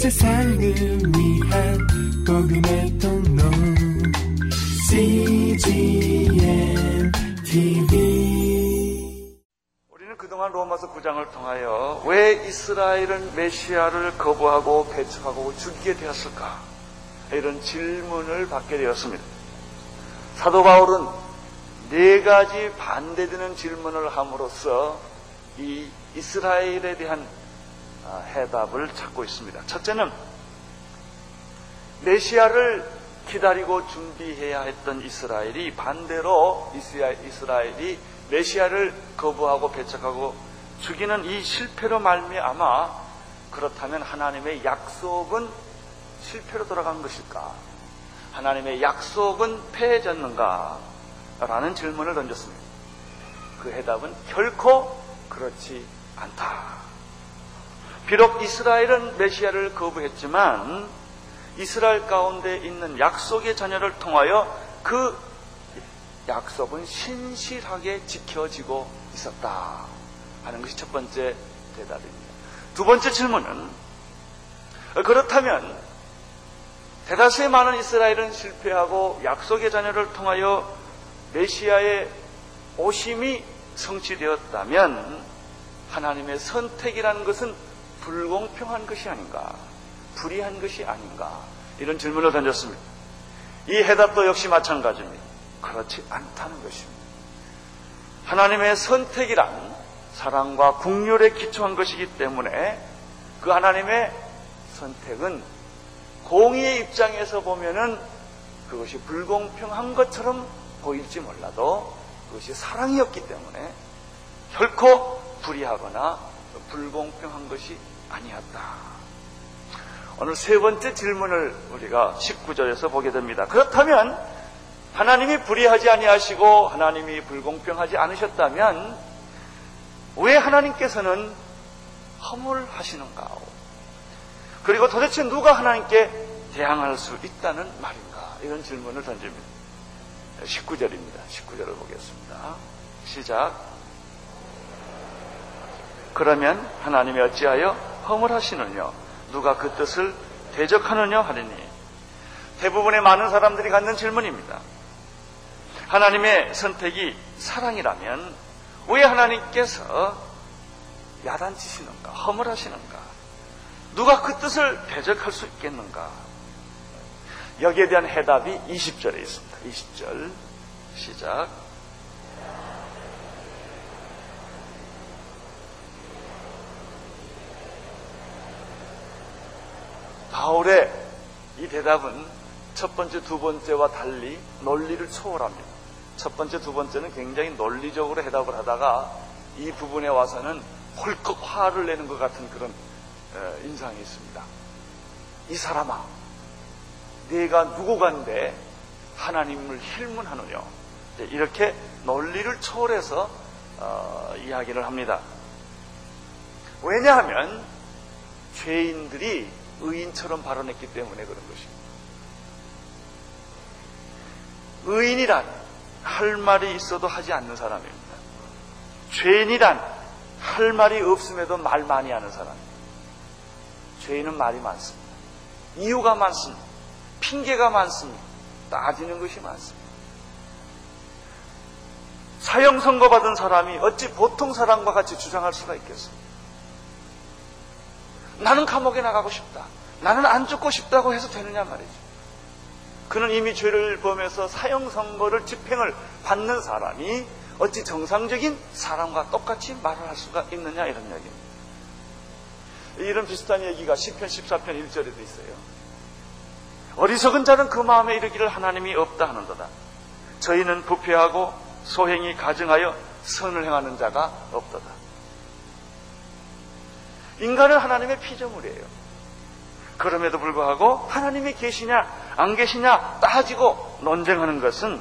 세상을 위한 복음의 통로 CGNTV. 우리는 그동안 로마서 9장을 통하여 왜 이스라엘은 메시아를 거부하고 배척하고 죽이게 되었을까? 이런 질문을 받게 되었습니다. 사도 바울은 네 가지 반대되는 질문을 함으로써 이 이스라엘에 대한 해답을 찾고 있습니다. 첫째는 메시아를 기다리고 준비해야 했던 이스라엘이 반대로 이스라엘이 메시아를 거부하고 배척하고 죽이는 이 실패로 말미암아 그렇다면 하나님의 약속은 실패로 돌아간 것일까? 하나님의 약속은 패해졌는가? 라는 질문을 던졌습니다. 그 해답은 결코 그렇지 않다. 비록 이스라엘은 메시아를 거부했지만 이스라엘 가운데 있는 약속의 자녀를 통하여 그 약속은 신실하게 지켜지고 있었다 하는 것이 첫 번째 대답입니다. 두 번째 질문은, 그렇다면 대다수의 많은 이스라엘은 실패하고 약속의 자녀를 통하여 메시아의 오심이 성취되었다면 하나님의 선택이라는 것은 불공평한 것이 아닌가, 불의한 것이 아닌가, 이런 질문을 던졌습니다. 이 해답도 역시 마찬가지입니다. 그렇지 않다는 것입니다. 하나님의 선택이란 사랑과 긍휼에 기초한 것이기 때문에 그 하나님의 선택은 공의의 입장에서 보면은 그것이 불공평한 것처럼 보일지 몰라도 그것이 사랑이었기 때문에 결코 불의하거나 불공평한 것이 아니었다. 오늘 세 번째 질문을 우리가 19절에서 보게 됩니다. 그렇다면 하나님이 불의하지 아니하시고 하나님이 불공평하지 않으셨다면 왜 하나님께서는 허물하시는가? 그리고 도대체 누가 하나님께 대항할 수 있다는 말인가? 이런 질문을 던집니다. 19절입니다. 19절을 보겠습니다. 시작. 그러면 하나님이 어찌하여 허물하시느냐? 누가 그 뜻을 대적하느냐 하리니. 대부분의 많은 사람들이 갖는 질문입니다. 하나님의 선택이 사랑이라면 왜 하나님께서 야단치시는가? 허물하시는가? 누가 그 뜻을 대적할 수 있겠는가? 여기에 대한 해답이 20절에 있습니다. 20절 시작. 바울의 이 대답은 첫 번째, 두 번째와 달리 논리를 초월합니다. 첫 번째, 두 번째는 굉장히 논리적으로 해답을 하다가 이 부분에 와서는 홀컥 화를 내는 것 같은 그런 인상이 있습니다. 이 사람아, 네가 누구간데 하나님을 힐문하느냐? 이렇게 논리를 초월해서 이야기를 합니다. 왜냐하면 죄인들이 의인처럼 발언했기 때문에 그런 것입니다. 의인이란 할 말이 있어도 하지 않는 사람입니다. 죄인이란 할 말이 없음에도 말 많이 하는 사람입니다. 죄인은 말이 많습니다. 이유가 많습니다. 핑계가 많습니다. 따지는 것이 많습니다. 사형 선고받은 사람이 어찌 보통 사람과 같이 주장할 수가 있겠습니까? 나는 감옥에 나가고 싶다, 나는 안 죽고 싶다고 해서 되느냐 말이죠. 그는 이미 죄를 범해서 사형 선고를 집행을 받는 사람이 어찌 정상적인 사람과 똑같이 말을 할 수가 있느냐, 이런 이야기입니다. 이런 비슷한 얘기가 시편 14편 1절에도 있어요. 어리석은 자는 그 마음에 이르기를 하나님이 없다 하는도다. 저희는 부패하고 소행이 가증하여 선을 행하는 자가 없도다. 인간은 하나님의 피조물이에요. 그럼에도 불구하고 하나님이 계시냐 안 계시냐 따지고 논쟁하는 것은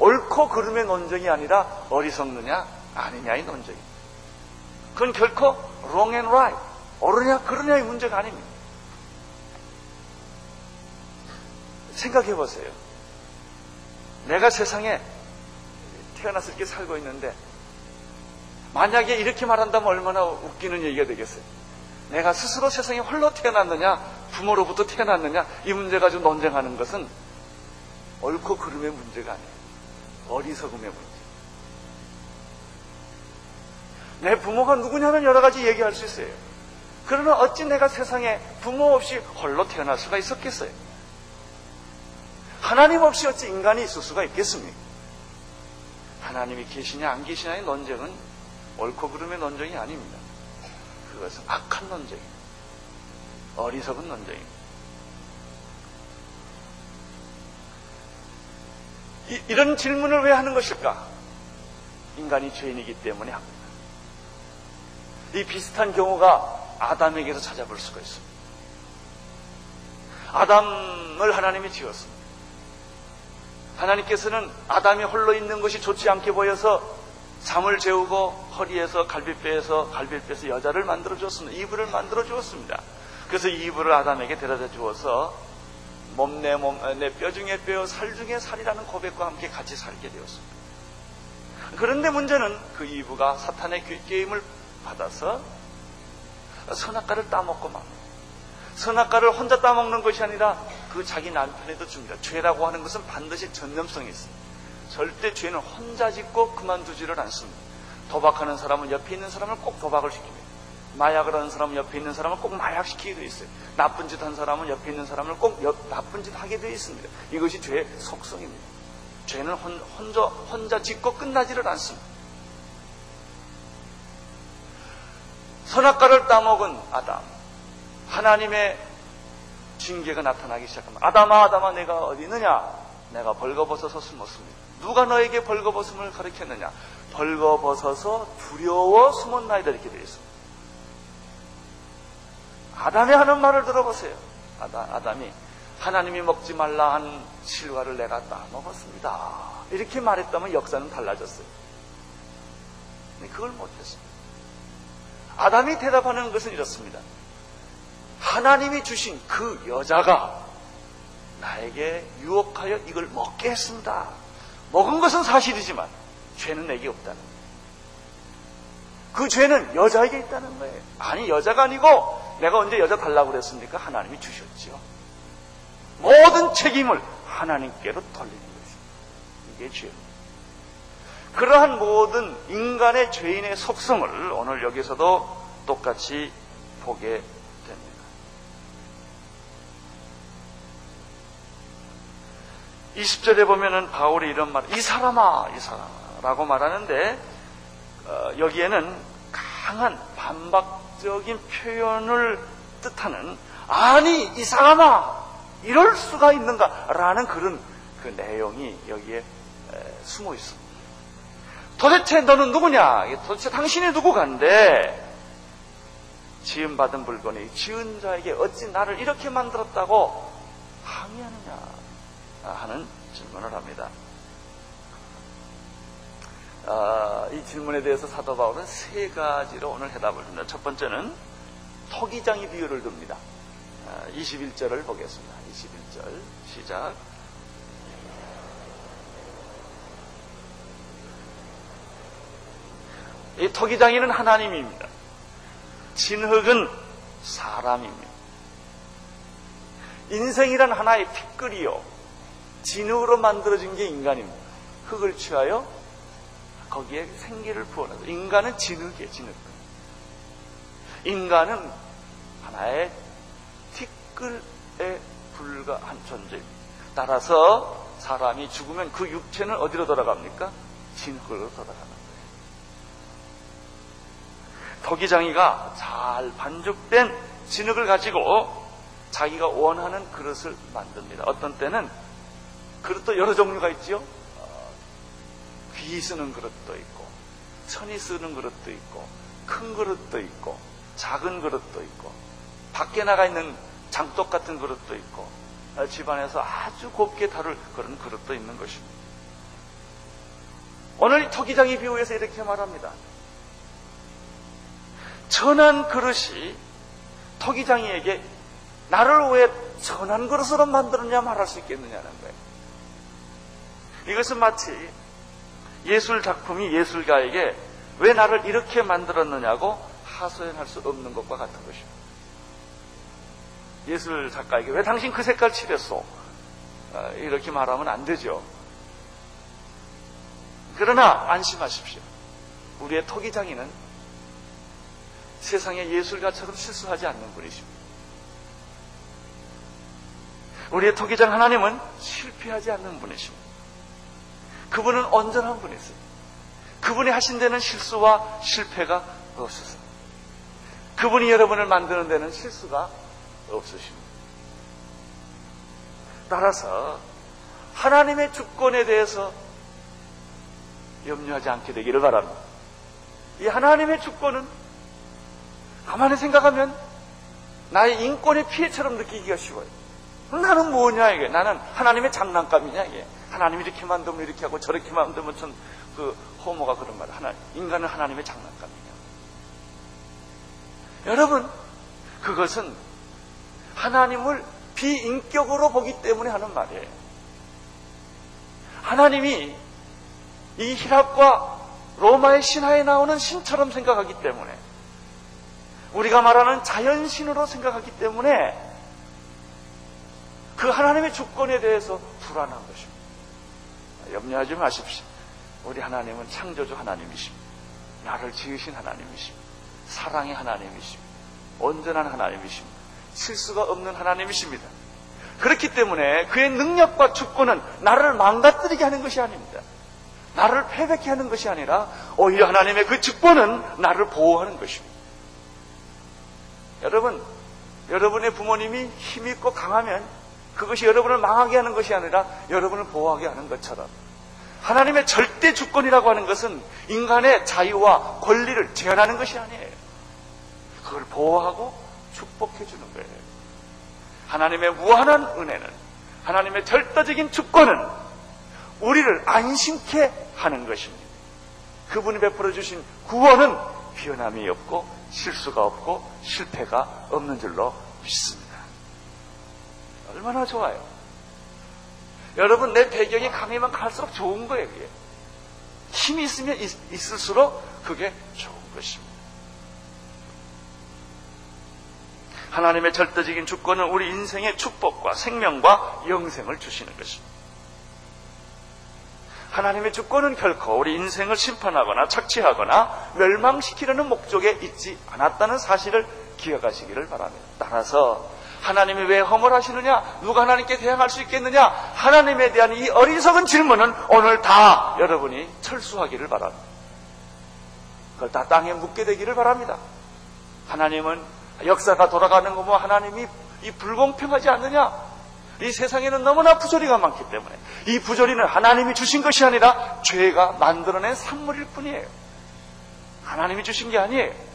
옳고 그름의 논쟁이 아니라 어리석느냐 아니냐의 논쟁입니다. 그건 결코 wrong and right, 옳으냐 그러냐의 문제가 아닙니다. 생각해 보세요. 내가 세상에 태어나서 이렇게 살고 있는데 만약에 이렇게 말한다면 얼마나 웃기는 얘기가 되겠어요. 내가 스스로 세상에 홀로 태어났느냐 부모로부터 태어났느냐 이 문제 가지고 논쟁하는 것은 옳고 그름의 문제가 아니에요. 어리석음의 문제. 내 부모가 누구냐는 여러 가지 얘기할 수 있어요. 그러나 어찌 내가 세상에 부모 없이 홀로 태어날 수가 있었겠어요? 하나님 없이 어찌 인간이 있을 수가 있겠습니까? 하나님이 계시냐 안 계시냐의 논쟁은 옳고 그름의 논쟁이 아닙니다. 그것은 악한 논쟁입니다. 어리석은 논쟁입니다. 이런 질문을 왜 하는 것일까? 인간이 죄인이기 때문에 합니다. 이 비슷한 경우가 아담에게서 찾아볼 수가 있습니다. 아담을 하나님이 지었습니다. 하나님께서는 아담이 홀로 있는 것이 좋지 않게 보여서 잠을 재우고 허리에서 갈빗뼈에서 여자를 만들어주었습니다. 이브를 만들어주었습니다. 그래서 이브를 아담에게 데려다 주어서 몸 내 뼈 중에 뼈, 살 중에 살이라는 고백과 함께 같이 살게 되었습니다. 그런데 문제는 그 이브가 사탄의 꾀임을 받아서 선악과를 따먹고 맙니다. 선악과를 혼자 따먹는 것이 아니라 그 자기 남편에도 줍니다. 죄라고 하는 것은 반드시 전념성이 있습니다. 절대 죄는 혼자 짓고 그만두지를 않습니다. 도박하는 사람은 옆에 있는 사람을 꼭 도박을 시킵니다. 마약을 하는 사람은 옆에 있는 사람을 꼭 마약시키게 되어 있어요. 나쁜 짓 한 사람은 옆에 있는 사람을 꼭 나쁜 짓 하게 되어 있습니다. 이것이 죄의 속성입니다. 죄는 혼자 짓고 끝나지를 않습니다. 선악과를 따먹은 아담, 하나님의 징계가 나타나기 시작합니다. 아담아 아담아 내가 어디 있느냐? 내가 벌거벗어서 숨었습니다. 누가 너에게 벌거벗음을 가르쳤느냐? 벌거벗어서 두려워 숨었나이다. 이렇게 되어 있습니다. 아담이 하는 말을 들어보세요. 아담이 하나님이 먹지 말라 한 실과를 내가 따먹었습니다. 이렇게 말했다면 역사는 달라졌어요. 근데 그걸 못했습니다. 아담이 대답하는 것은 이렇습니다. 하나님이 주신 그 여자가 나에게 유혹하여 이걸 먹게 했습니다. 먹은 것은 사실이지만 죄는 내게 없다는 거예요. 그 죄는 여자에게 있다는 거예요. 아니 여자가 아니고 내가 언제 여자 달라고 그랬습니까? 하나님이 주셨죠. 모든 책임을 하나님께로 돌리는 것입니다. 이게 죄입니다. 그러한 모든 인간의 죄인의 속성을 오늘 여기서도 똑같이 보게 됩니다. 이 20절에 보면은 바울이 이런 말, 이 사람아, 이 사람아라고 말하는데 여기에는 강한 반박적인 표현을 뜻하는 아니, 이 사람아, 이럴 수가 있는가라는 그런 그 내용이 여기에 숨어 있습니다. 도대체 너는 누구냐? 도대체 당신이 누구간데? 지음받은 물건이 지은 자에게 어찌 나를 이렇게 만들었다고 항의하느냐? 하는 질문을 합니다. 이 질문에 대해서 사도 바울은 세 가지로 오늘 해답을 줍니다. 첫 번째는 토기장이 비유를 듭니다. 21절을 보겠습니다. 21절 시작. 이 토기장이는 하나님입니다. 진흙은 사람입니다. 인생이란 하나의 핏글이요 진흙으로 만들어진 게 인간입니다. 흙을 취하여 거기에 생기를 부어넣어요. 인간은 진흙이에요. 진흙. 인간은 하나의 핏글에 불과한 존재입니다. 따라서 사람이 죽으면 그 육체는 어디로 돌아갑니까? 진흙으로 돌아갑니다. 토기장이가 잘 반죽된 진흙을 가지고 자기가 원하는 그릇을 만듭니다. 어떤 때는 그릇도 여러 종류가 있죠. 귀 쓰는 그릇도 있고 천이 쓰는 그릇도 있고 큰 그릇도 있고 작은 그릇도 있고 밖에 나가 있는 장독 같은 그릇도 있고 집안에서 아주 곱게 다룰 그런 그릇도 있는 것입니다. 오늘 토기장이 비유에서 이렇게 말합니다. 천한 그릇이 토기장이에게 나를 왜 천한 그릇으로 만들었냐 말할 수 있겠느냐는 거예요. 이것은 마치 예술 작품이 예술가에게 왜 나를 이렇게 만들었느냐고 하소연할 수 없는 것과 같은 것입니다. 예술 작가에게 왜 당신 그 색깔 칠했어? 이렇게 말하면 안 되죠. 그러나 안심하십시오. 우리의 토기장이는 세상의 예술가처럼 실수하지 않는 분이십니다. 우리의 토기장 하나님은 실패하지 않는 분이십니다. 그분은 온전한 분이세요. 그분이 하신 데는 실수와 실패가 없으세요. 그분이 여러분을 만드는 데는 실수가 없으십니다. 따라서 하나님의 주권에 대해서 염려하지 않게 되기를 바랍니다. 이 하나님의 주권은 가만히 생각하면 나의 인권의 피해처럼 느끼기가 쉬워요. 나는 뭐냐 이게, 나는 하나님의 장난감이냐 이게, 하나님이 이렇게 만들면 이렇게 하고 저렇게 만들면 전 그 호모가 그런 말, 하나 인간은 하나님의 장난감이냐. 여러분, 그것은 하나님을 비인격으로 보기 때문에 하는 말이에요. 하나님이 이 히랍과 로마의 신화에 나오는 신처럼 생각하기 때문에, 우리가 말하는 자연신으로 생각하기 때문에 그 하나님의 주권에 대해서 불안한 것입니다. 염려하지 마십시오. 우리 하나님은 창조주 하나님이십니다. 나를 지으신 하나님이십니다. 사랑의 하나님이십니다. 온전한 하나님이십니다. 실수가 없는 하나님이십니다. 그렇기 때문에 그의 능력과 주권은 나를 망가뜨리게 하는 것이 아닙니다. 나를 패배케 하는 것이 아니라 오히려 하나님의 그 주권은 나를 보호하는 것입니다. 여러분, 여러분의 부모님이 힘이 있고 강하면 그것이 여러분을 망하게 하는 것이 아니라 여러분을 보호하게 하는 것처럼, 하나님의 절대 주권이라고 하는 것은 인간의 자유와 권리를 제한하는 것이 아니에요. 그걸 보호하고 축복해 주는 거예요. 하나님의 무한한 은혜는, 하나님의 절대적인 주권은 우리를 안심케 하는 것입니다. 그분이 베풀어 주신 구원은 변함이 없고 실수가 없고 실패가 없는 줄로 믿습니다. 얼마나 좋아요. 여러분, 내 배경이 강해만 갈수록 좋은 거예요. 그게. 힘이 있으면 있을수록 그게 좋은 것입니다. 하나님의 절대적인 주권은 우리 인생의 축복과 생명과 영생을 주시는 것입니다. 하나님의 주권은 결코 우리 인생을 심판하거나 착취하거나 멸망시키려는 목적에 있지 않았다는 사실을 기억하시기를 바랍니다. 따라서 하나님이 왜 허물하시느냐? 누가 하나님께 대항할 수 있겠느냐? 하나님에 대한 이 어리석은 질문은 오늘 다 여러분이 철수하기를 바랍니다. 그걸 다 땅에 묻게 되기를 바랍니다. 하나님은 역사가 돌아가는 거 뭐 하나님이 이 불공평하지 않느냐? 이 세상에는 너무나 부조리가 많기 때문에 이 부조리는 하나님이 주신 것이 아니라 죄가 만들어낸 산물일 뿐이에요. 하나님이 주신 게 아니에요.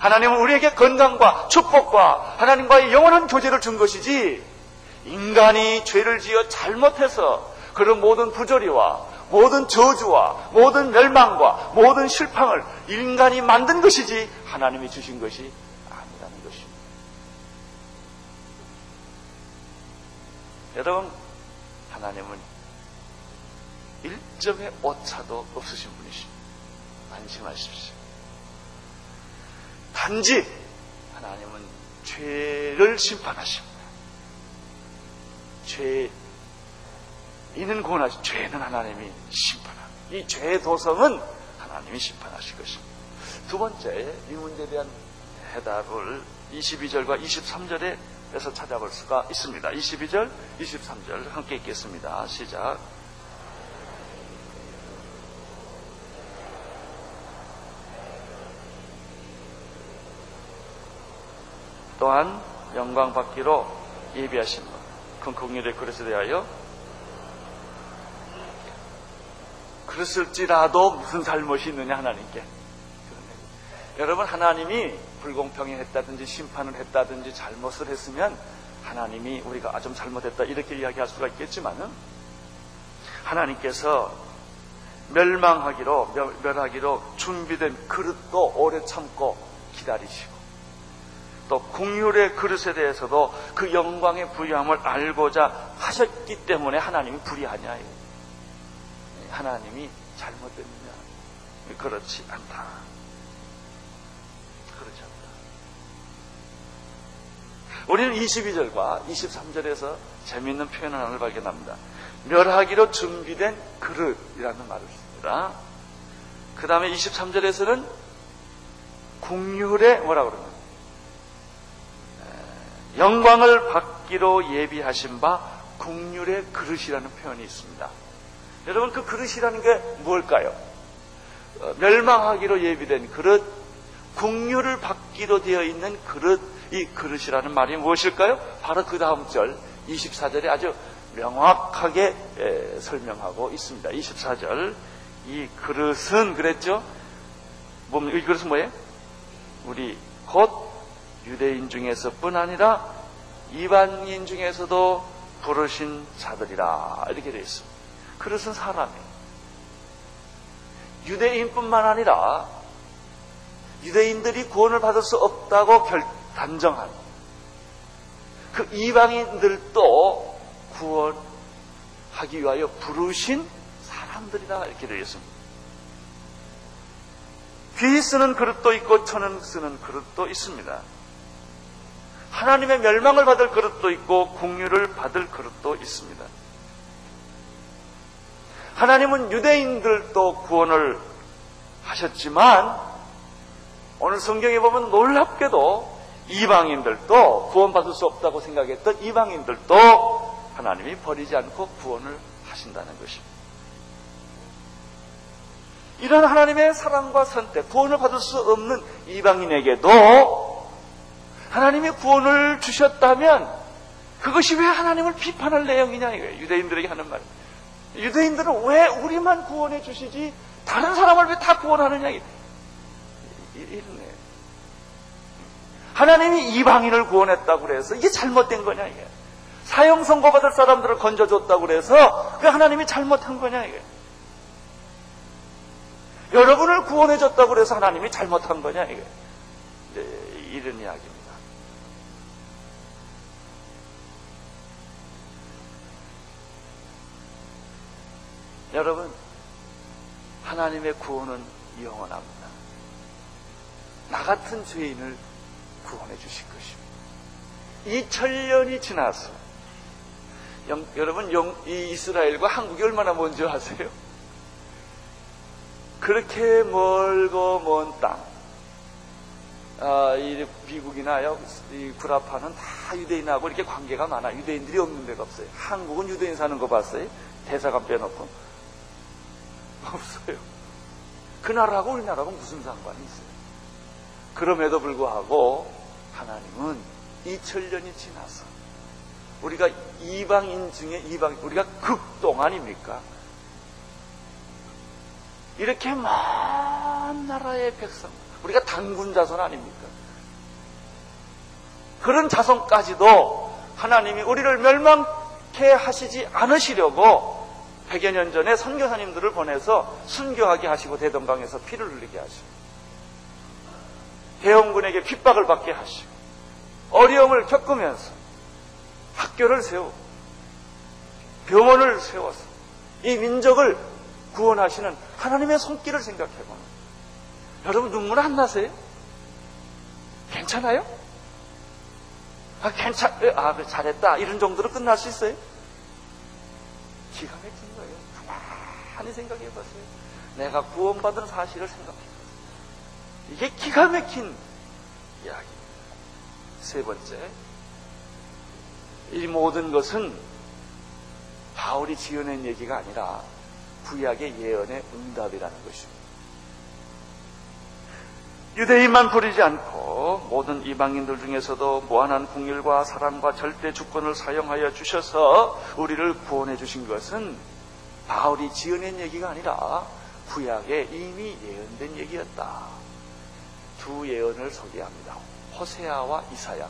하나님은 우리에게 건강과 축복과 하나님과의 영원한 교제를 준 것이지, 인간이 죄를 지어 잘못해서 그런 모든 부조리와 모든 저주와 모든 멸망과 모든 실망을 인간이 만든 것이지 하나님이 주신 것이 아니라는 것입니다. 여러분, 하나님은 1점의 오차도 없으신 분이십니다. 안심하십시오. 단지 하나님은 죄를 심판하십니다. 이는 구원하시고 죄는 하나님이 심판합니다. 이 죄의 도성은 하나님이 심판하실 것입니다. 두 번째, 이 문제에 대한 해답을 22절과 23절에서 찾아볼 수가 있습니다. 22절, 23절 함께 읽겠습니다. 시작. 또한 영광 받기로 예비하신 것, 큰 긍휼의 그릇에 대하여 그랬을지라도 무슨 잘못이 있느냐 하나님께. 여러분, 하나님이 불공평히 했다든지 심판을 했다든지 잘못을 했으면 하나님이 우리가 좀 잘못했다 이렇게 이야기할 수가 있겠지만은, 하나님께서 멸하기로 준비된 그릇도 오래 참고 기다리시고, 또 긍휼의 그릇에 대해서도 그 영광의 부유함을 알고자 하셨기 때문에 하나님이 불의하냐, 하나님이 잘못됐느냐, 그렇지 않다. 우리는 22절과 23절에서 재미있는 표현 하나를 발견합니다. 멸하기로 준비된 그릇이라는 말을 씁니다. 그 다음에 23절에서는 국률에 뭐라고 그러나요? 영광을 받기로 예비하신 바 국률의 그릇이라는 표현이 있습니다. 여러분, 그 그릇이라는 게 뭘까요? 멸망하기로 예비된 그릇, 국률을 받기로 되어 있는 그릇, 이 그릇이라는 말이 무엇일까요? 바로 그 다음 절 24절에 아주 명확하게 설명하고 있습니다. 24절, 이 그릇은 그랬죠? 이 그릇은 뭐예요? 우리 곧 유대인 중에서뿐 아니라 이방인 중에서도 부르신 자들이라, 이렇게 되어 있습니다. 그릇은 사람이에요. 유대인뿐만 아니라 유대인들이 구원을 받을 수 없다고 단정한 그 이방인들도 구원하기 위하여 부르신 사람들이다, 이렇게 되어 있습니다. 귀히 쓰는 그릇도 있고 천은 쓰는 그릇도 있습니다. 하나님의 멸망을 받을 그릇도 있고 긍휼을 받을 그릇도 있습니다. 하나님은 유대인들도 구원을 하셨지만 오늘 성경에 보면 놀랍게도 이방인들도 구원받을 수 없다고 생각했던 이방인들도 하나님이 버리지 않고 구원을 하신다는 것입니다. 이런 하나님의 사랑과 선택, 구원을 받을 수 없는 이방인에게도 하나님이 구원을 주셨다면 그것이 왜 하나님을 비판할 내용이냐, 이거예요. 유대인들에게 하는 말. 유대인들은 왜 우리만 구원해 주시지 다른 사람을 왜 다 구원하느냐, 이러네요. 하나님이 이방인을 구원했다고 그래서 이게 잘못된 거냐, 이게 사형 선고받을 사람들을 건져줬다고 그래서 그 하나님이 잘못한 거냐, 이게 여러분을 구원해줬다고 그래서 하나님이 잘못한 거냐, 이게 이런 이야기입니다. 여러분, 하나님의 구원은 영원합니다. 나 같은 죄인을 구원해 주실 것입니다. 2000년이 지나서 여러분, 이 이스라엘과 한국이 얼마나 먼지 아세요? 그렇게 멀고 먼 땅, 이 미국이나 이 구라파는 다 유대인하고 이렇게 관계가 많아. 유대인들이 없는 데가 없어요. 한국은 유대인 사는 거 봤어요? 대사관 빼놓고 없어요. 그 나라하고 우리나라하고 무슨 상관이 있어요? 그럼에도 불구하고 하나님은 2000년이 지나서 우리가 이방인 중에 우리가 극동 아닙니까? 이렇게 먼 나라의 백성, 우리가 단군 자손 아닙니까? 그런 자손까지도 하나님이 우리를 멸망케 하시지 않으시려고 100여 년 전에 선교사님들을 보내서 순교하게 하시고 대동강에서 피를 흘리게 하시고 대형군에게 핍박을 받게 하시고 어려움을 겪으면서 학교를 세우고 병원을 세워서 이 민족을 구원하시는 하나님의 손길을 생각해보면 여러분, 눈물 안 나세요? 괜찮아요? 그래, 잘했다, 이런 정도로 끝날 수 있어요? 기가 막힌 거예요. 가만히 생각해보세요. 내가 구원받은 사실을 생각해보세요. 이게 기가 막힌 이야기입니다. 세 번째, 이 모든 것은 바울이 지어낸 얘기가 아니라 구약의 예언의 응답이라는 것입니다. 유대인만 부리지 않고 모든 이방인들 중에서도 무한한 긍휼과 사랑과 절대 주권을 사용하여 주셔서 우리를 구원해 주신 것은 바울이 지어낸 얘기가 아니라 구약에 이미 예언된 얘기였다. 두 예언을 소개합니다. 호세아와 이사야.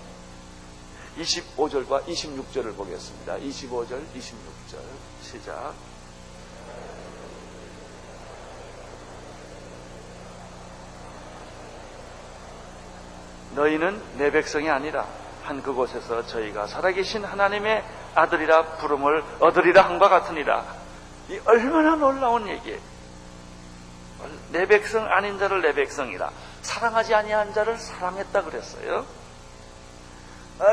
25절과 26절을 보겠습니다. 25절, 26절 시작. 너희는 내 백성이 아니라 한 그곳에서 저희가 살아계신 하나님의 아들이라 부름을 얻으리라 함과 같으니라. 이 얼마나 놀라운 얘기예요. 내 백성 아닌 자를 내 백성이라, 사랑하지 아니한 자를 사랑했다 그랬어요.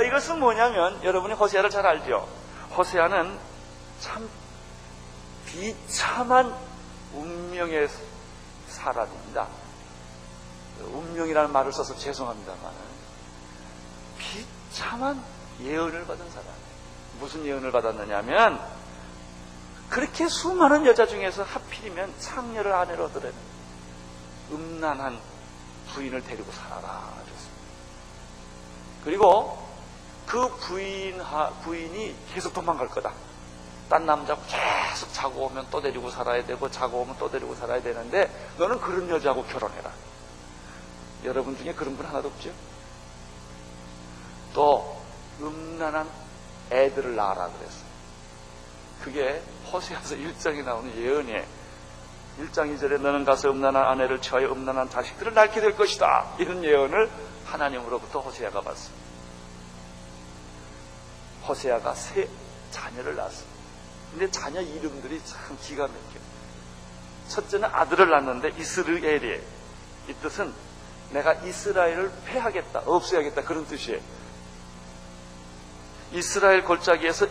이것은 뭐냐면, 여러분이 호세아를 잘 알죠? 호세아는 참 비참한 운명의 사람입니다. 운명이라는 말을 써서 죄송합니다만, 비참한 예언을 받은 사람. 무슨 예언을 받았느냐면, 그렇게 수많은 여자 중에서 하필이면 창녀를 아내로 얻으려는 음란한 부인을 데리고 살아라 그랬습니다. 그리고 그 부인이 계속 도망갈 거다. 딴 남자하고 계속 자고 오면 또 데리고 살아야 되고, 자고 오면 또 데리고 살아야 되는데, 너는 그런 여자하고 결혼해라. 여러분 중에 그런 분 하나도 없죠? 또 음란한 애들을 낳아라 그랬어요. 그게 호세아서 1장에 나오는 예언이에요. 1장 2절에 너는 가서 음란한 아내를 취하여 음란한 자식들을 낳게 될 것이다. 이런 예언을 하나님으로부터 호세아가 받습니다. 호세아가 세 자녀를 낳았습니다. 근데 자녀 이름들이 참 기가 막혀요. 첫째는 아들을 낳았는데 이스르엘이에요. 이 뜻은 내가 이스라엘을 패하겠다, 없애야겠다 그런 뜻이에요. 이스라엘 골짜기에서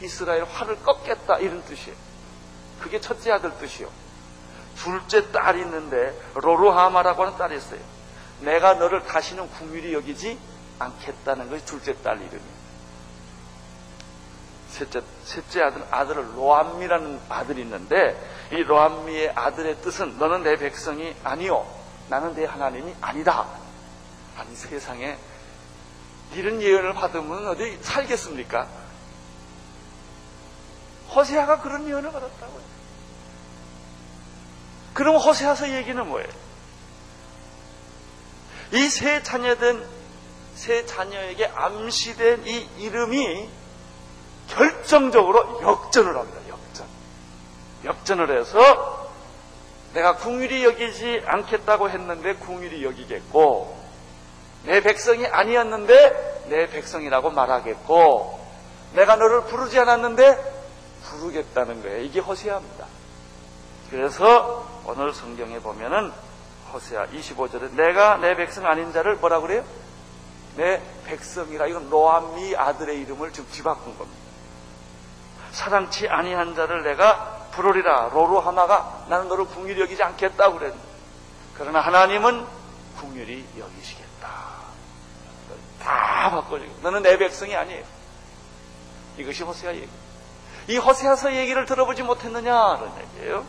이스라엘 활을 꺾겠다 이런 뜻이에요. 그게 첫째 아들 뜻이요. 둘째 딸이 있는데 로루하마라고 하는 딸이 있어요. 내가 너를 다시는 긍휼히 여기지 않겠다는 것이 둘째 딸 이름이에요. 셋째 아들 로암미라는 아들이 있는데, 이 로암미의 아들의 뜻은 너는 내 백성이 아니요 나는 내 하나님이 아니다. 아니, 세상에 이런 예언을 받으면 어디 살겠습니까? 호세아가 그런 예언을 받았다고요. 그럼 호세아서 얘기는 뭐예요? 이 세 자녀에게 암시된 이 이름이 결정적으로 역전을 합니다. 역전을 해서 내가 긍휼히 여기지 않겠다고 했는데 긍휼히 여기겠고, 내 백성이 아니었는데 내 백성이라고 말하겠고, 내가 너를 부르지 않았는데 부르겠다는 거예요. 이게 호세아입니다. 그래서 오늘 성경에 보면은 호세아 25절에 내가 내 백성 아닌 자를 뭐라 그래요? 내 백성이라. 이건 로암미 아들의 이름을 지금 뒤바꾼 겁니다. 사랑치 아니한 자를 내가 부르리라. 로루하마가 나는 너를 긍휼히 여기지 않겠다 그랬는데, 그러나 하나님은 긍휼히 여기시겠다. 다 바꿔주고 너는 내 백성이 아니에요. 이것이 호세아 얘기예요. 이 호세아서 얘기를 들어보지 못했느냐 그런 얘기예요.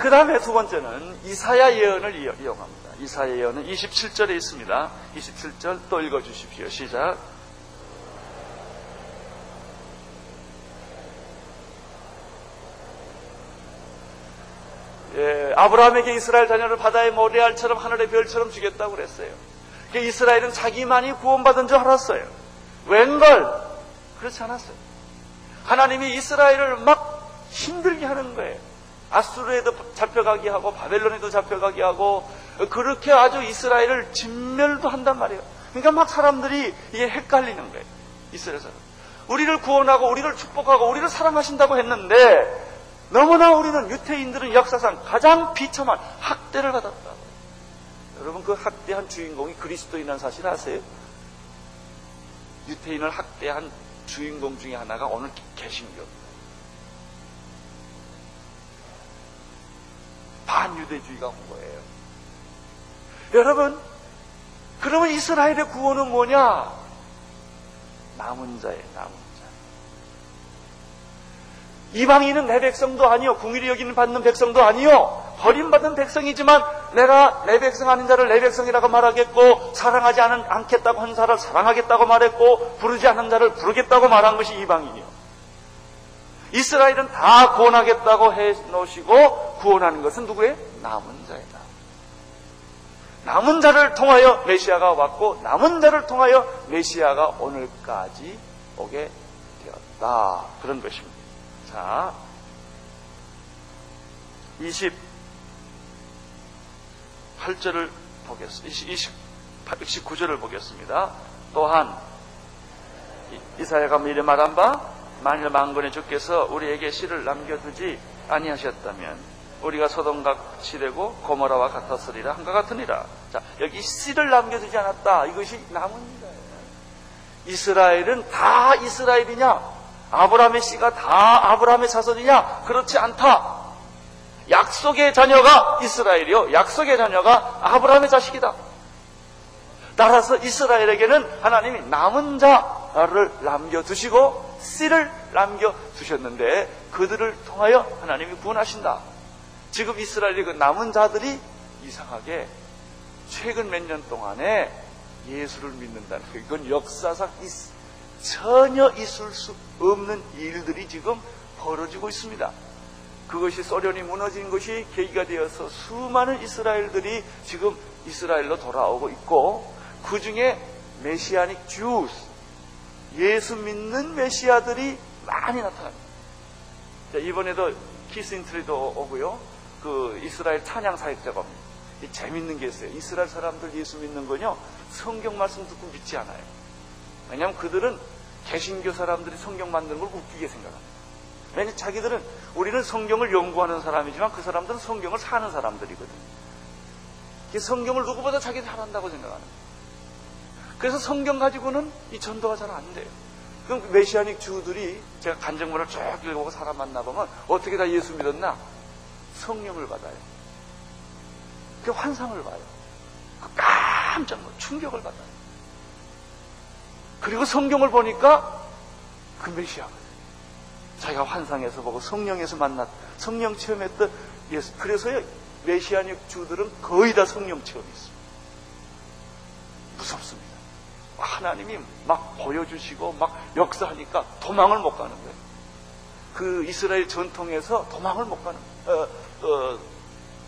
그 다음에 두 번째는 이사야 예언을 이용합니다. 이사야 예언은 27절에 있습니다. 27절 또 읽어주십시오. 시작. 예, 아브라함에게 이스라엘 자녀를 바다의 모래알처럼 하늘의 별처럼 주겠다고 그랬어요. 그 이스라엘은 자기만이 구원받은 줄 알았어요. 웬걸? 그렇지 않았어요. 하나님이 이스라엘을 막 힘들게 하는 거예요. 아수르에도 잡혀가게 하고 바벨론에도 잡혀가게 하고 그렇게 아주 이스라엘을 진멸도 한단 말이에요. 그러니까 막 사람들이 이게 헷갈리는 거예요. 이스라엘 사람. 우리를 구원하고 우리를 축복하고 우리를 사랑하신다고 했는데 너무나 우리는 유태인들은 역사상 가장 비참한 학대를 받았다. 여러분, 그 학대한 주인공이 그리스도인이라는 사실 아세요? 유태인을 학대한 주인공 중에 하나가 오늘 개신교입니다. 반유대주의가 온 거예요. 여러분, 그러면 이스라엘의 구원은 뭐냐? 남은 자예요, 남은 자. 이방인은 내 백성도 아니요, 긍휼히 여기는 받는 백성도 아니요, 버림받은 백성이지만 내가 내 백성 아닌 자를 내 백성이라고 말하겠고, 사랑하지 않겠다고 한 자를 사랑하겠다고 말했고, 부르지 않은 자를 부르겠다고 말한 것이 이방인이요. 이스라엘은 다 구원하겠다고 해놓으시고 구원하는 것은 누구예요? 남은 자이다. 남은 자를 통하여 메시아가 왔고, 남은 자를 통하여 메시아가 오늘까지 오게 되었다. 그런 것입니다. 자, 28절을 보겠습니다. 29절을 보겠습니다. 또한 이사야가 미리 말한 바 만일 만군의 주께서 우리에게 씨를 남겨두지 아니하셨다면 우리가 소돔같이 되고 고모라와 같았으리라 한것 같으니라. 자, 여기 씨를 남겨두지 않았다. 이것이 남은이다. 이스라엘은 다 이스라엘이냐? 아브라함의 씨가 다 아브라함의 자손이냐? 그렇지 않다. 약속의 자녀가 이스라엘이요, 약속의 자녀가 아브라함의 자식이다. 따라서 이스라엘에게는 하나님이 남은 자를 남겨두시고 씨를 남겨두셨는데 그들을 통하여 하나님이 구원하신다. 지금 이스라엘의 그 남은 자들이 이상하게 최근 몇 년 동안에 예수를 믿는다는 거, 이건 역사상 전혀 있을 수 없는 일들이 지금 벌어지고 있습니다. 그것이 소련이 무너진 것이 계기가 되어서 수많은 이스라엘들이 지금 이스라엘로 돌아오고 있고, 그 중에 메시아닉 주스, 예수 믿는 메시아들이 많이 나타납니다. 자, 이번에도 키스인트리도 오고요, 그 이스라엘 찬양 사역자가 옵니다. 재밌는 게 있어요. 이스라엘 사람들 예수 믿는 건요, 성경 말씀 듣고 믿지 않아요. 왜냐하면 그들은 개신교 사람들이 성경 만드는 걸 웃기게 생각합니다. 왜냐하면 자기들은, 우리는 성경을 연구하는 사람이지만 그 사람들은 성경을 사는 사람들이거든요. 성경을 누구보다 자기들이 잘한다고 생각하는 거예요. 그래서 성경 가지고는 이 전도가 잘 안 돼요. 그럼 메시아닉 주들이, 제가 간증문을 쭉 읽어보고 사람 만나보면 어떻게 다 예수 믿었나? 성령을 받아요. 그 환상을 봐요. 깜짝 놀라요. 충격을 받아요. 그리고 성경을 보니까 그 메시아가 자기가 환상에서 보고 성령에서 만났, 성령 체험했던 예수. 그래서요, 메시아닉 주들은 거의 다 성령 체험이 있습니다. 무섭습니다. 하나님이 막 보여주시고 막 역사하니까 도망을 못 가는 거예요. 그 이스라엘 전통에서 도망을 못 가는 거예요.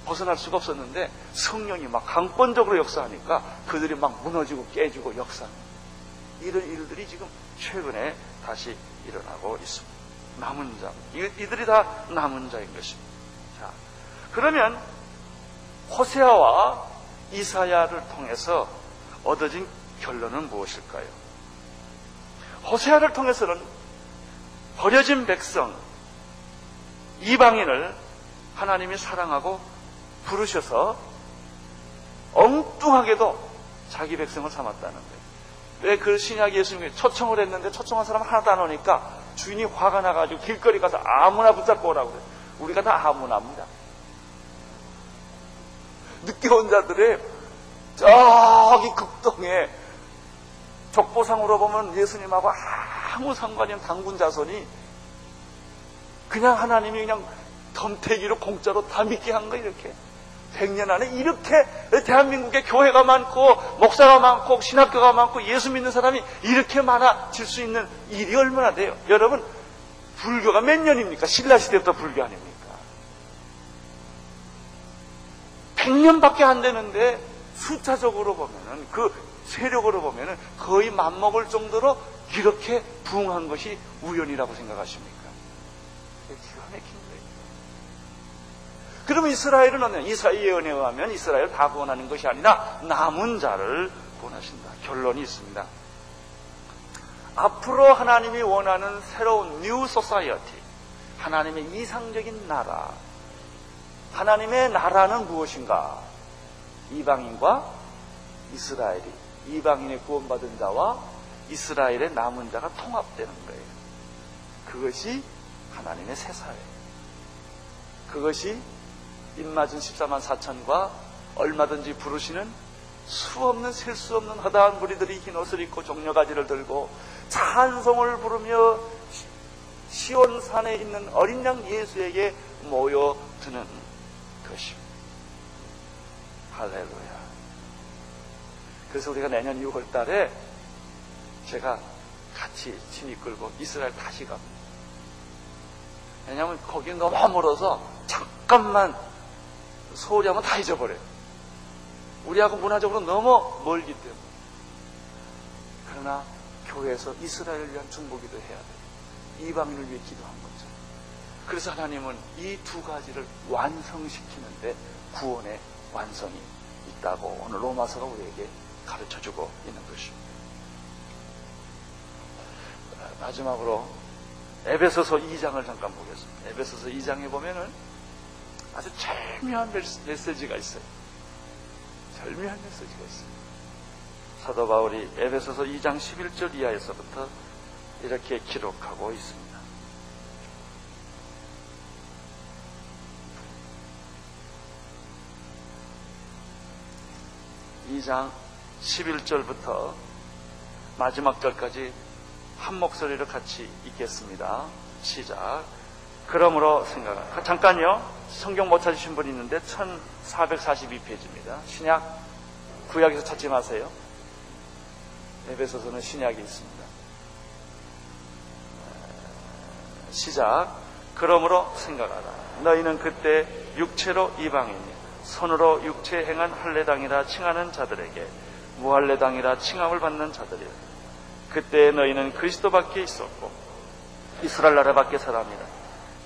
벗어날 수가 없었는데 성령이 막 강권적으로 역사하니까 그들이 막 무너지고 깨지고 역사합니다. 이런 일들이 지금 최근에 다시 일어나고 있습니다. 남은 자, 이들이 다 남은 자인 것입니다. 자, 그러면 호세아와 이사야를 통해서 얻어진 결론은 무엇일까요? 호세아를 통해서는 버려진 백성, 이방인을 하나님이 사랑하고 부르셔서 엉뚱하게도 자기 백성을 삼았다는 거예요. 왜 그 신약 예수님이 초청을 했는데 초청한 사람 하나도 안 오니까 주인이 화가 나가지고 길거리 가서 아무나 붙잡고 오라고 그래요. 우리가 다 아무나입니다. 늦게 온 자들의 저기 극동에 족보상으로 보면 예수님하고 아무 상관이 없는 단군 자손이 그냥 하나님이 그냥 덤태기로 공짜로 다 믿게 한 거, 이렇게 100년 안에 이렇게 대한민국에 교회가 많고 목사가 많고 신학교가 많고 예수 믿는 사람이 이렇게 많아질 수 있는 일이 얼마나 돼요? 여러분, 불교가 몇 년입니까? 신라시대부터 불교 아닙니까? 100년밖에 안 되는데 숫자적으로 보면은, 그 세력으로 보면은 거의 맞먹을 정도로 이렇게 부흥한 것이 우연이라고 생각하십니까? 기가 막힌 거예요. 그러면 이스라엘은 어느, 이사야 예언에 의하면 이스라엘 다 구원하는 것이 아니라 남은 자를 구원하신다. 결론이 있습니다. 앞으로 하나님이 원하는 새로운 뉴 소사이어티, 하나님의 이상적인 나라, 하나님의 나라는 무엇인가? 이방인과 이스라엘이, 이방인의 구원받은 자와 이스라엘의 남은 자가 통합되는 거예요. 그것이 하나님의 새 사회. 그것이 입맞은 14만 4천과 얼마든지 부르시는 수없는, 셀 수 없는 허다한 무리들이 흰 옷을 입고 종려가지를 들고 찬송을 부르며 시온산에 있는 어린 양 예수에게 모여드는 것입니다. 할렐루야. 그래서 우리가 내년 6월 달에 제가 같이 짐 이끌고 이스라엘 다시 갑니다. 왜냐하면 거긴 너무 멀어서 잠깐만 소홀히 하면 다 잊어버려요. 우리하고 문화적으로 너무 멀기 때문에. 그러나 교회에서 이스라엘을 위한 중보기도 해야 돼요. 이방인을 위해 기도한 거죠. 그래서 하나님은 이 두 가지를 완성시키는데 구원의 완성이 있다고 오늘 로마서가 우리에게 가르쳐주고 있는 것입니다. 마지막으로 에베소서 2장을 잠깐 보겠습니다. 에베소서 2장에 보면은 아주 절묘한 메시지가 있어요. 절묘한 메시지가 있어요. 사도 바울이 에베소서 2장 11절 이하에서부터 이렇게 기록하고 있습니다. 장 11절부터 마지막 절까지 한 목소리로 같이 읽겠습니다. 시작. 그러므로 생각하라. 잠깐요. 성경 못 찾으신 분이 있는데 1442페이지입니다. 신약, 구약에서 찾지 마세요. 에베소서는 신약이 있습니다. 시작. 그러므로 생각하라. 너희는 그때 육체로 이방인이니 손으로 육체 행한 할례당이라 칭하는 자들에게 무할례당이라 칭함을 받는 자들이라. 그때 너희는 그리스도 밖에 있었고 이스라엘 나라 밖에 사람이라.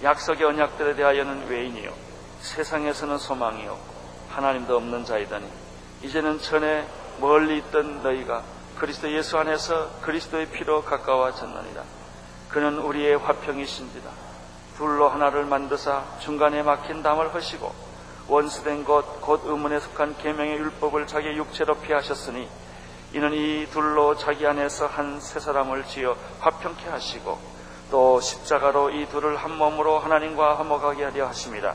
약속의 언약들에 대하여는 외인이요 세상에서는 소망이 없고 하나님도 없는 자이더니 이제는 전에 멀리 있던 너희가 그리스도 예수 안에서 그리스도의 피로 가까워졌느니라. 그는 우리의 화평이신지라. 둘로 하나를 만드사 중간에 막힌 담을 허시고 원수된 것 곧 의문에 속한 계명의 율법을 자기 육체로 피하셨으니 이는 이 둘로 자기 안에서 한 새 사람을 지어 화평케 하시고 또 십자가로 이 둘을 한 몸으로 하나님과 화목하게 하려 하십니다.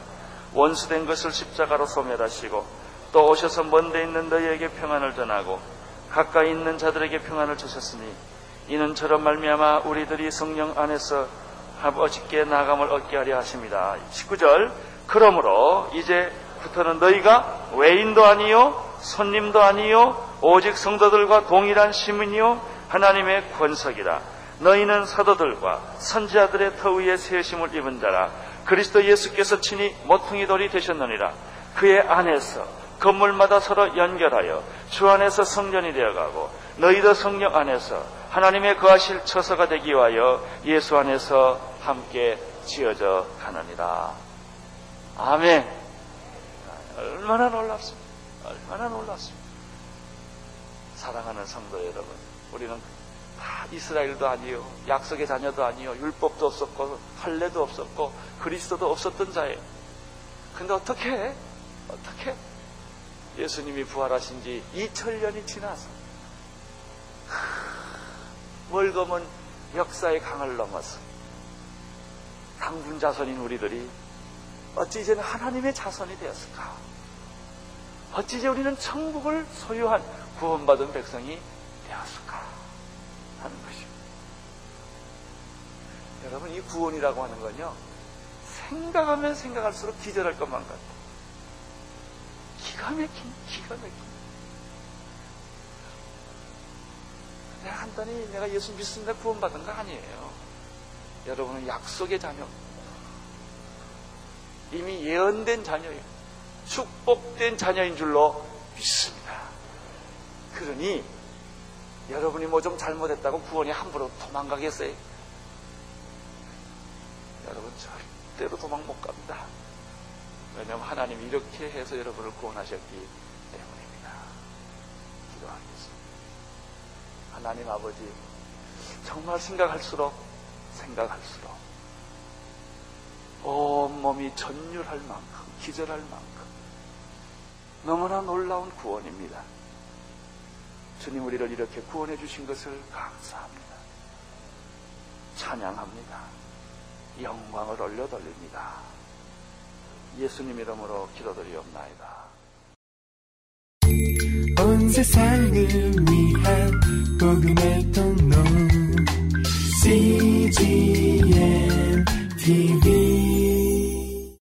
원수된 것을 십자가로 소멸하시고 또 오셔서 먼데 있는 너희에게 평안을 전하고 가까이 있는 자들에게 평안을 주셨으니 이는 저런 말미암아 우리들이 성령 안에서 아버지께 나아감을 얻게 하려 하십니다. 19절. 그러므로 이제부터는 너희가 외인도 아니요 손님도 아니요 오직 성도들과 동일한 시민이요 하나님의 권석이라. 너희는 사도들과 선지자들의 터위에 세우심을 입은 자라. 그리스도 예수께서 친히 모퉁이 돌이 되셨느니라. 그의 안에서 건물마다 서로 연결하여 주 안에서 성전이 되어가고 너희도 성령 안에서 하나님의 거하실 처소가 되기 위하여 예수 안에서 함께 지어져 가느니라. 아멘. 얼마나 놀랍습니다. 얼마나 놀랍습니다. 사랑하는 성도 여러분, 우리는 다 이스라엘도 아니요 약속의 자녀도 아니요 율법도 없었고 할례도 없었고 그리스도도 없었던 자예요. 근데 어떻게 예수님이 부활하신 지 2000년이 지나서 멀거먼 역사의 강을 넘어서 단군 자손인 우리들이 어찌 이제는 하나님의 자손이 되었을까? 어찌 이제 우리는 천국을 소유한 구원받은 백성이 되었을까? 하는 것입니다. 여러분, 이 구원이라고 하는 건요, 생각하면 생각할수록 기절할 것만 같아요. 기가 막힌. 내가 간단히 내가 예수 믿습니다 구원받은 거 아니에요. 여러분은 약속의 자녀, 이미 예언된 자녀예요. 축복된 자녀인 줄로 믿습니다. 그러니 여러분이 뭐 좀 잘못했다고 구원이 함부로 도망가겠어요? 여러분 절대로 도망 못 갑니다. 왜냐하면 하나님이 이렇게 해서 여러분을 구원하셨기 때문입니다. 기도하겠습니다. 하나님 아버지, 정말 생각할수록 온몸이 전율할 만큼, 기절할 만큼 너무나 놀라운 구원입니다. 주님, 우리를 이렇게 구원해 주신 것을 감사합니다. 찬양합니다. 영광을 올려 돌립니다. 예수님 이름으로 기도드리옵나이다. 온 세상을 위한 복음의 통로 CGNTV